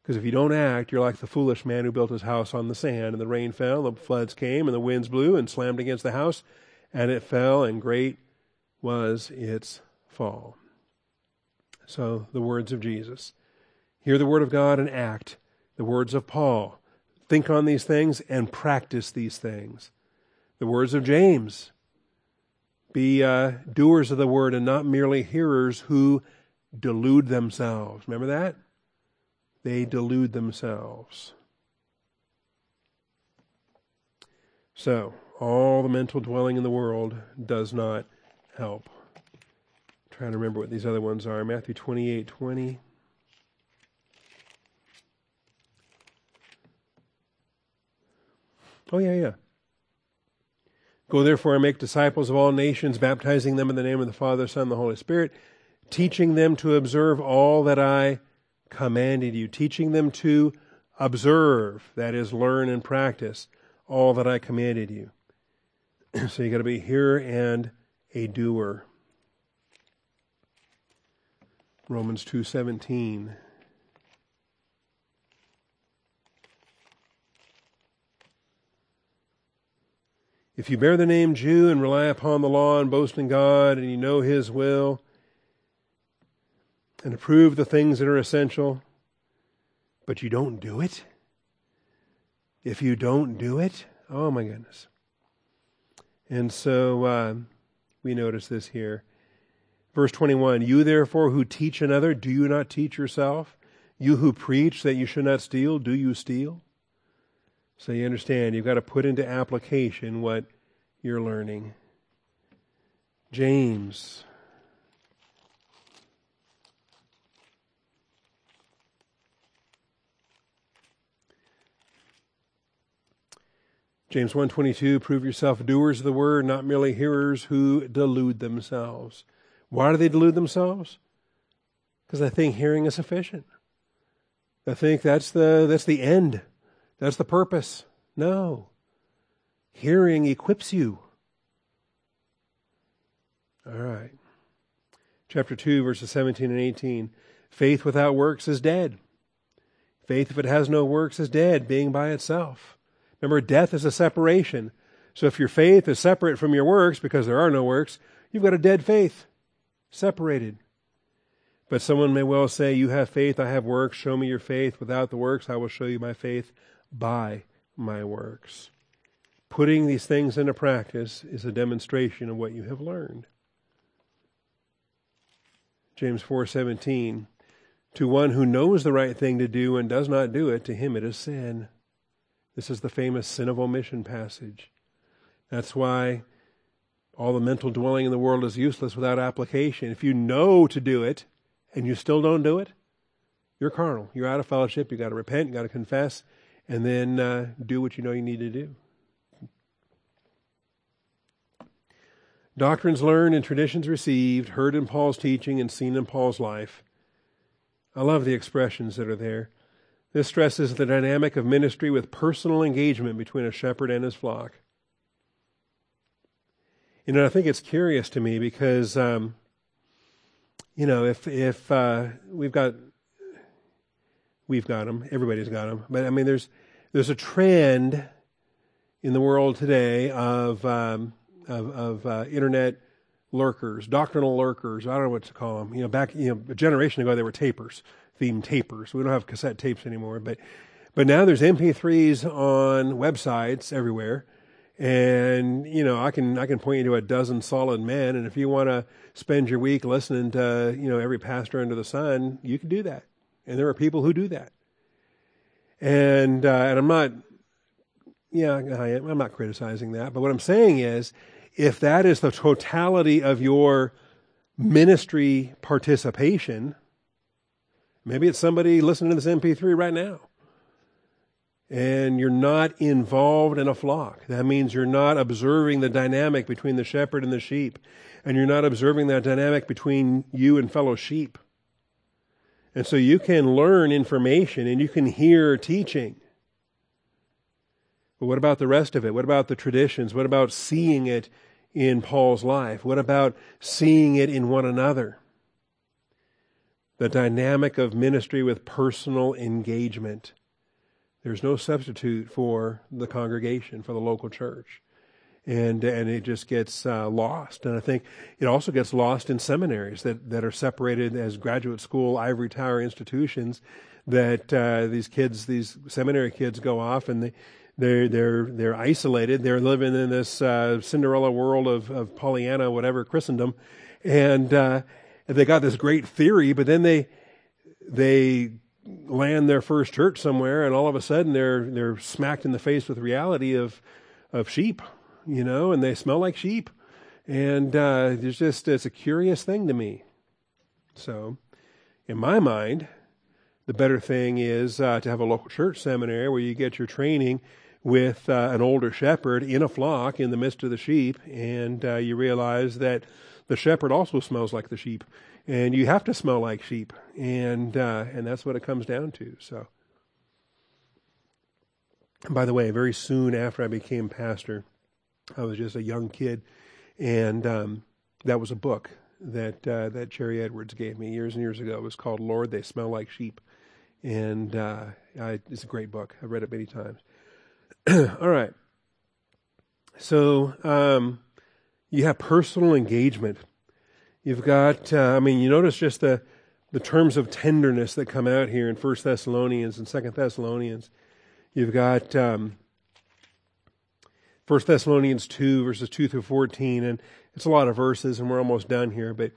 Because if you don't act, you're like the foolish man who built his house on the sand, and the rain fell, the floods came, and the winds blew and slammed against the house, and it fell, and great was its fall. So the words of Jesus. Hear the word of God and act. The words of Paul. Think on these things and practice these things. The words of James. Be uh, doers of the word and not merely hearers who delude themselves. Remember that? They delude themselves. So, all the mental dwelling in the world does not help. I'm trying to remember what these other ones are. Matthew twenty-eight twenty. Oh, yeah, yeah. Go therefore and make disciples of all nations, baptizing them in the name of the Father, Son, and the Holy Spirit, teaching them to observe all that I commanded you, teaching them to observe, that is, learn and practice, all that I commanded you. So you got to be a hearer and a doer. Romans two seventeen. If you bear the name Jew and rely upon the law and boast in God, and you know his will, and approve the things that are essential, but you don't do it. If you don't do it, oh my goodness. And so uh, we notice this here. Verse twenty-one, you therefore who teach another, do you not teach yourself? You who preach that you should not steal, do you steal? So you understand, you've got to put into application what you're learning. James James one twenty-two, prove yourself doers of the word, not merely hearers who delude themselves. Why do they delude themselves? Because they think hearing is sufficient. They think that's the, that's the end. That's the purpose. No. Hearing equips you. All right. Chapter two, verses seventeen and eighteen. Faith without works is dead. Faith, if it has no works, is dead, being by itself. Remember, death is a separation. So if your faith is separate from your works, because there are no works, you've got a dead faith, separated. But someone may well say, you have faith, I have works, show me your faith. Without the works, I will show you my faith by my works. Putting these things into practice is a demonstration of what you have learned. James four seventeen, to one who knows the right thing to do and does not do it, to him it is sin. This is the famous sin of omission passage. That's why all the mental dwelling in the world is useless without application. If you know to do it and you still don't do it, you're carnal. You're out of fellowship. You've got to repent. You've got to confess. And then uh, do what you know you need to do. Doctrines learned and traditions received, heard in Paul's teaching and seen in Paul's life. I love the expressions that are there. This stresses the dynamic of ministry with personal engagement between a shepherd and his flock. You know, I think it's curious to me because, um, you know, if if uh, we've got we've got them, everybody's got them. But I mean, there's there's a trend in the world today of. Um, of, of uh, internet lurkers, doctrinal lurkers. I don't know what to call them. You know, back you know, a generation ago, they were tapers, themed tapers. We don't have cassette tapes anymore. But but now there's M P threes on websites everywhere. And, you know, I can I can point you to a dozen solid men. And if you want to spend your week listening to, you know, every pastor under the sun, you can do that. And there are people who do that. And, uh, and I'm not, yeah, I am. I'm not criticizing that. But what I'm saying is, if that is the totality of your ministry participation, maybe it's somebody listening to this M P three right now, and you're not involved in a flock. That means you're not observing the dynamic between the shepherd and the sheep, and you're not observing that dynamic between you and fellow sheep. And so you can learn information, and you can hear teaching. But what about the rest of it? What about the traditions? What about seeing it in Paul's life? What about seeing it in one another? The dynamic of ministry with personal engagement. There's no substitute for the congregation, for the local church. And and it just gets uh, lost. And I think it also gets lost in seminaries that, that are separated as graduate school, ivory tower institutions that uh, these kids, these seminary kids go off and they... They're they're they're isolated. They're living in this uh, Cinderella world of, of Pollyanna, whatever Christendom, and uh, they got this great theory. But then they they land their first church somewhere, and all of a sudden they're they're smacked in the face with the reality of of sheep, you know, and they smell like sheep, and uh, it's just it's a curious thing to me. So, in my mind, the better thing is uh, to have a local church seminary where you get your training with uh, an older shepherd in a flock in the midst of the sheep, and uh, you realize that the shepherd also smells like the sheep, and you have to smell like sheep, and uh, and that's what it comes down to. So, and by the way, very soon after I became pastor, I was just a young kid, and um, that was a book that uh, that Cherry Edwards gave me years and years ago. It was called "Lord, They Smell Like Sheep," and uh, I, it's a great book. I've read it many times. All right. So um, you have personal engagement. You've got, uh, I mean, you notice just the, the terms of tenderness that come out here in First Thessalonians and Second Thessalonians. You've got um, First Thessalonians two, verses two through fourteen, and it's a lot of verses, and we're almost done here, but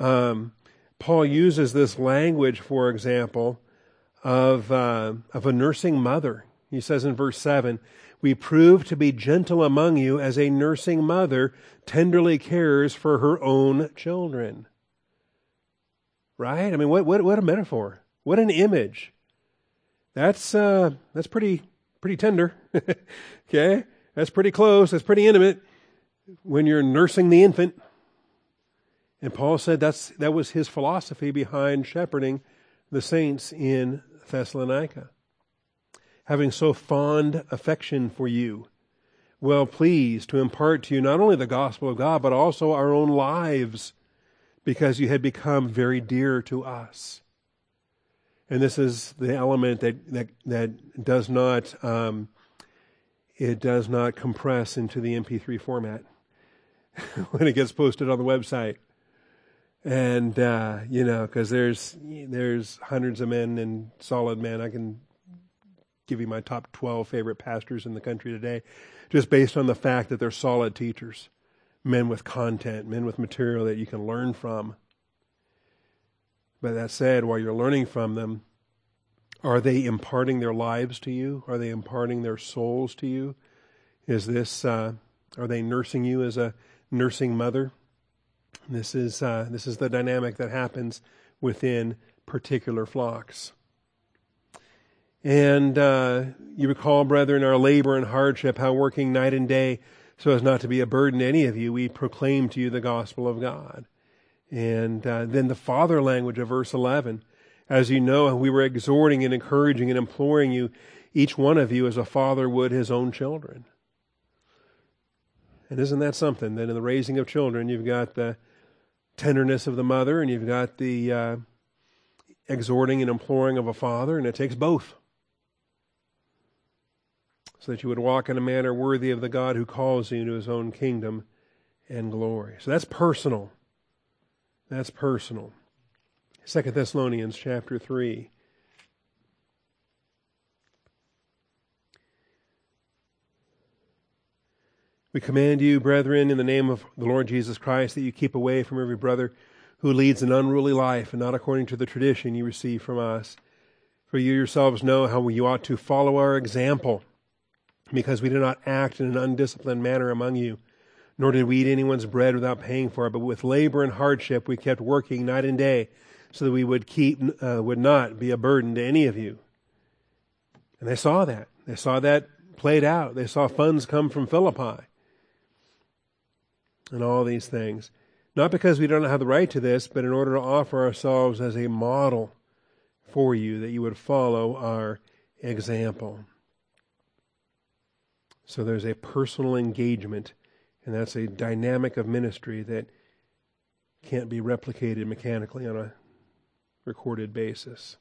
um, Paul uses this language, for example, of uh, of a nursing mother. He says in verse seven, we prove to be gentle among you as a nursing mother tenderly cares for her own children. Right? I mean, what what what a metaphor. What an image. That's uh, that's pretty pretty tender. Okay? That's pretty close. That's pretty intimate when you're nursing the infant. And Paul said that's that was his philosophy behind shepherding the saints in Thessalonica. Having so fond affection for you, well pleased to impart to you not only the gospel of God, but also our own lives, because you had become very dear to us. And this is the element that that, that does not um, it does not compress into the M P three format when it gets posted on the website. And uh, you know, because there's there's hundreds of men and solid men. I can give you my top twelve favorite pastors in the country today, just based on the fact that they're solid teachers, men with content, men with material that you can learn from. But that said, while you're learning from them, are they imparting their lives to you? Are they imparting their souls to you? Is this? Uh, are they nursing you as a nursing mother? This is uh, this is the dynamic that happens within particular flocks. And uh, you recall, brethren, our labor and hardship, how working night and day so as not to be a burden to any of you, we proclaim to you the gospel of God. And uh, then the father language of verse eleven. As you know, we were exhorting and encouraging and imploring you, each one of you as a father would his own children. And isn't that something? That in the raising of children, you've got the tenderness of the mother, and you've got the uh, exhorting and imploring of a father, and it takes both. So that you would walk in a manner worthy of the God who calls you into his own kingdom and glory. So that's personal. That's personal. Second Thessalonians chapter three. We command you, brethren, in the name of the Lord Jesus Christ, that you keep away from every brother who leads an unruly life and not according to the tradition you receive from us. For you yourselves know how you ought to follow our example, because we did not act in an undisciplined manner among you, nor did we eat anyone's bread without paying for it. But with labor and hardship we kept working night and day, so that we would keep uh, would not be a burden to any of you. And they saw that. They saw that played out. They saw funds come from Philippi. And all these things, not because we don't have the right to this, but in order to offer ourselves as a model for you, that you would follow our example. So there's a personal engagement, and that's a dynamic of ministry that can't be replicated mechanically on a recorded basis.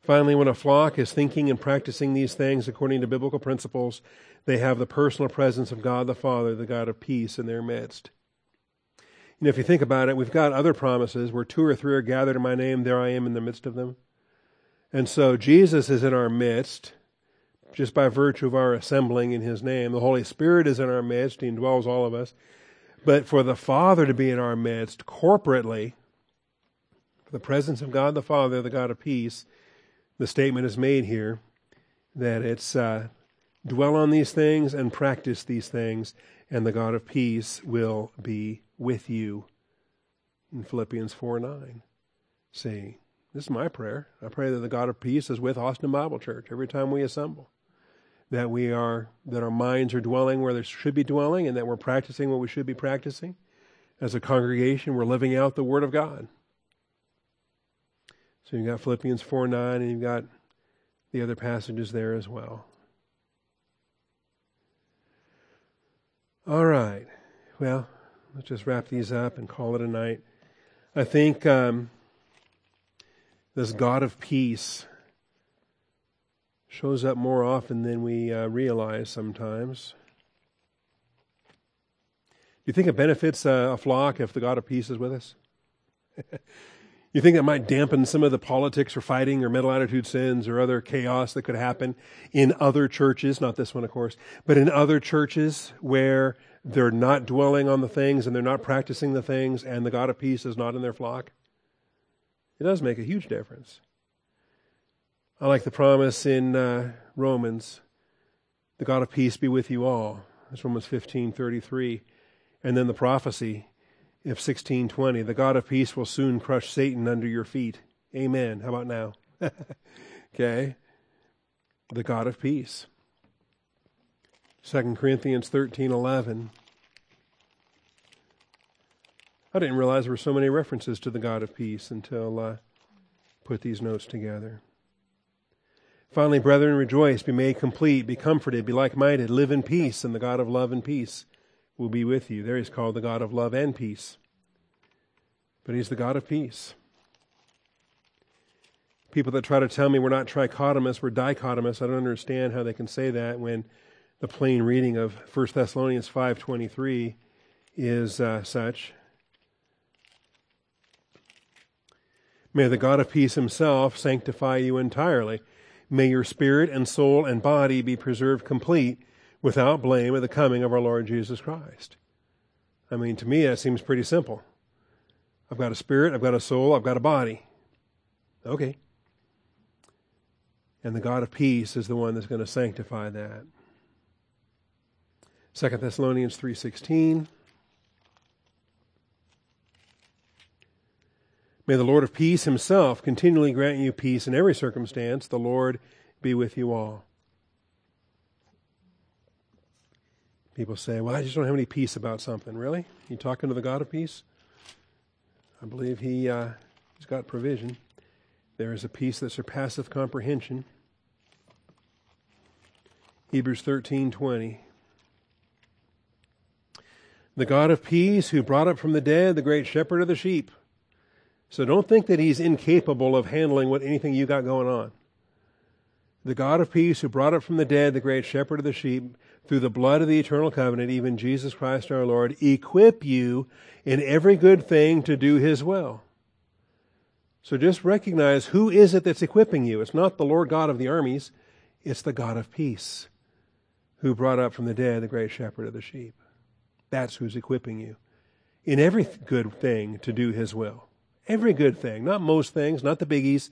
Finally, when a flock is thinking and practicing these things according to biblical principles, they have the personal presence of God the Father, the God of peace, in their midst. You know, if you think about it, we've got other promises where two or three are gathered in my name, there I am in the midst of them. And so Jesus is in our midst just by virtue of our assembling in his name. The Holy Spirit is in our midst. He indwells all of us. But for the Father to be in our midst corporately, the presence of God the Father, the God of peace, the statement is made here that it's uh, dwell on these things and practice these things, and the God of peace will be with you. In Philippians four nine, see, this is my prayer. I pray that the God of peace is with Austin Bible Church every time we assemble, that we are that our minds are dwelling where they should be dwelling, and that we're practicing what we should be practicing. As a congregation, we're living out the Word of God. So you've got Philippians four nine, and you've got the other passages there as well. All right. Well, let's just wrap these up and call it a night. I think um, this God of peace shows up more often than we uh, realize sometimes. Do you think it benefits uh, a flock if the God of peace is with us? You think that might dampen some of the politics or fighting or mental attitude sins or other chaos that could happen in other churches, not this one, of course, but in other churches where they're not dwelling on the things and they're not practicing the things and the God of peace is not in their flock? It does make a huge difference. I like the promise in uh, Romans, the God of peace be with you all. That's Romans fifteen thirty-three. And then the prophecy, if sixteen twenty, the God of peace will soon crush Satan under your feet. Amen. How about now? Okay. The God of peace. Second Corinthians thirteen eleven. I didn't realize there were so many references to the God of peace until I put these notes together. Finally, brethren, rejoice, be made complete, be comforted, be like-minded, live in peace, and the God of love and peace will be with you. There he's called the God of love and peace. But he's the God of peace. People that try to tell me we're not trichotomous, we're dichotomous, I don't understand how they can say that when the plain reading of First Thessalonians five twenty-three is uh, such. May the God of peace himself sanctify you entirely. May your spirit and soul and body be preserved complete without blame at the coming of our Lord Jesus Christ. I mean, to me, that seems pretty simple. I've got a spirit, I've got a soul, I've got a body. Okay. And the God of peace is the one that's going to sanctify that. Second Thessalonians three sixteen. May the Lord of peace himself continually grant you peace in every circumstance. The Lord be with you all. People say, well, I just don't have any peace about something. Really? You talking to the God of peace? I believe he, uh, he's got provision. There is a peace that surpasseth comprehension. Hebrews thirteen twenty. The God of peace who brought up from the dead the great shepherd of the sheep. So don't think that he's incapable of handling what anything you got going on. The God of peace who brought up from the dead the great shepherd of the sheep through the blood of the eternal covenant, even Jesus Christ our Lord, equip you in every good thing to do his will. So just recognize, who is it that's equipping you? It's not the Lord God of the armies. It's the God of peace who brought up from the dead the great shepherd of the sheep. That's who's equipping you in every good thing to do his will. Every good thing, not most things, not the biggies,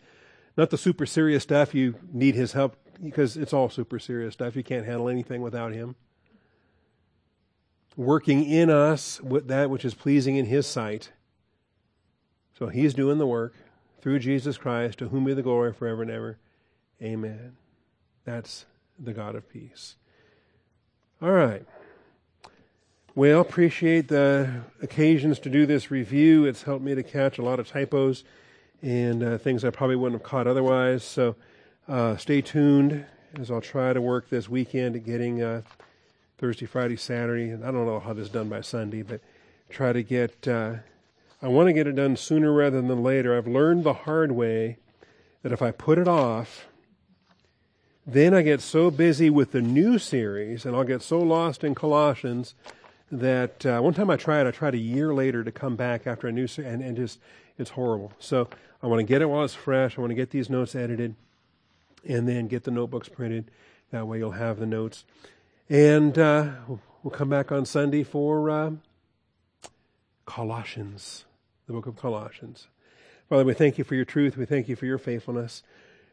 not the super serious stuff. You need his help because it's all super serious stuff. You can't handle anything without him. Working in us with that which is pleasing in his sight. So he's doing the work through Jesus Christ, to whom be the glory forever and ever. Amen. That's the God of peace. All right. Well, appreciate the occasions to do this review. It's helped me to catch a lot of typos and uh, things I probably wouldn't have caught otherwise. So uh, stay tuned as I'll try to work this weekend at getting uh, Thursday, Friday, Saturday. And I don't know how this is done by Sunday, but try to get, uh, I want to get it done sooner rather than later. I've learned the hard way that if I put it off, then I get so busy with the new series and I'll get so lost in Colossians that uh, one time I tried, I tried a year later to come back after a new, and, and just, it's horrible. So I want to get it while it's fresh. I want to get these notes edited and then get the notebooks printed. That way you'll have the notes. And uh, we'll come back on Sunday for uh, Colossians, the book of Colossians. Father, we thank you for your truth. We thank you for your faithfulness.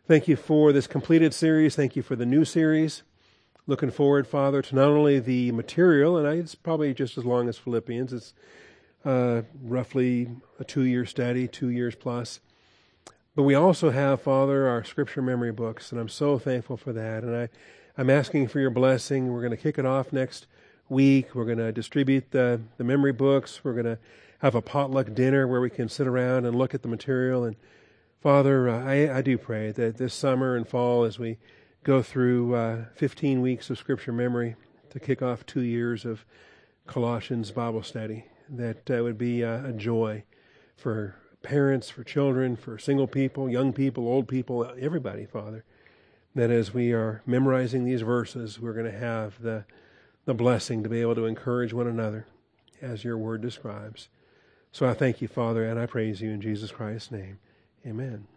Thank you for this completed series. Thank you for the new series. Looking forward, Father, to not only the material, and it's probably just as long as Philippians. It's uh, roughly a two-year study, two years plus. But we also have, Father, our scripture memory books, and I'm so thankful for that. And I, I'm asking for your blessing. We're going to kick it off next week. We're going to distribute the, the memory books. We're going to have a potluck dinner where we can sit around and look at the material. And, Father, uh, I, I do pray that this summer and fall, as we go through uh, fifteen weeks of scripture memory to kick off two years of Colossians Bible study. That uh, would be uh, a joy for parents, for children, for single people, young people, old people, everybody, Father. That as we are memorizing these verses, we're going to have the, the blessing to be able to encourage one another as your word describes. So I thank you, Father, and I praise you in Jesus Christ's name. Amen.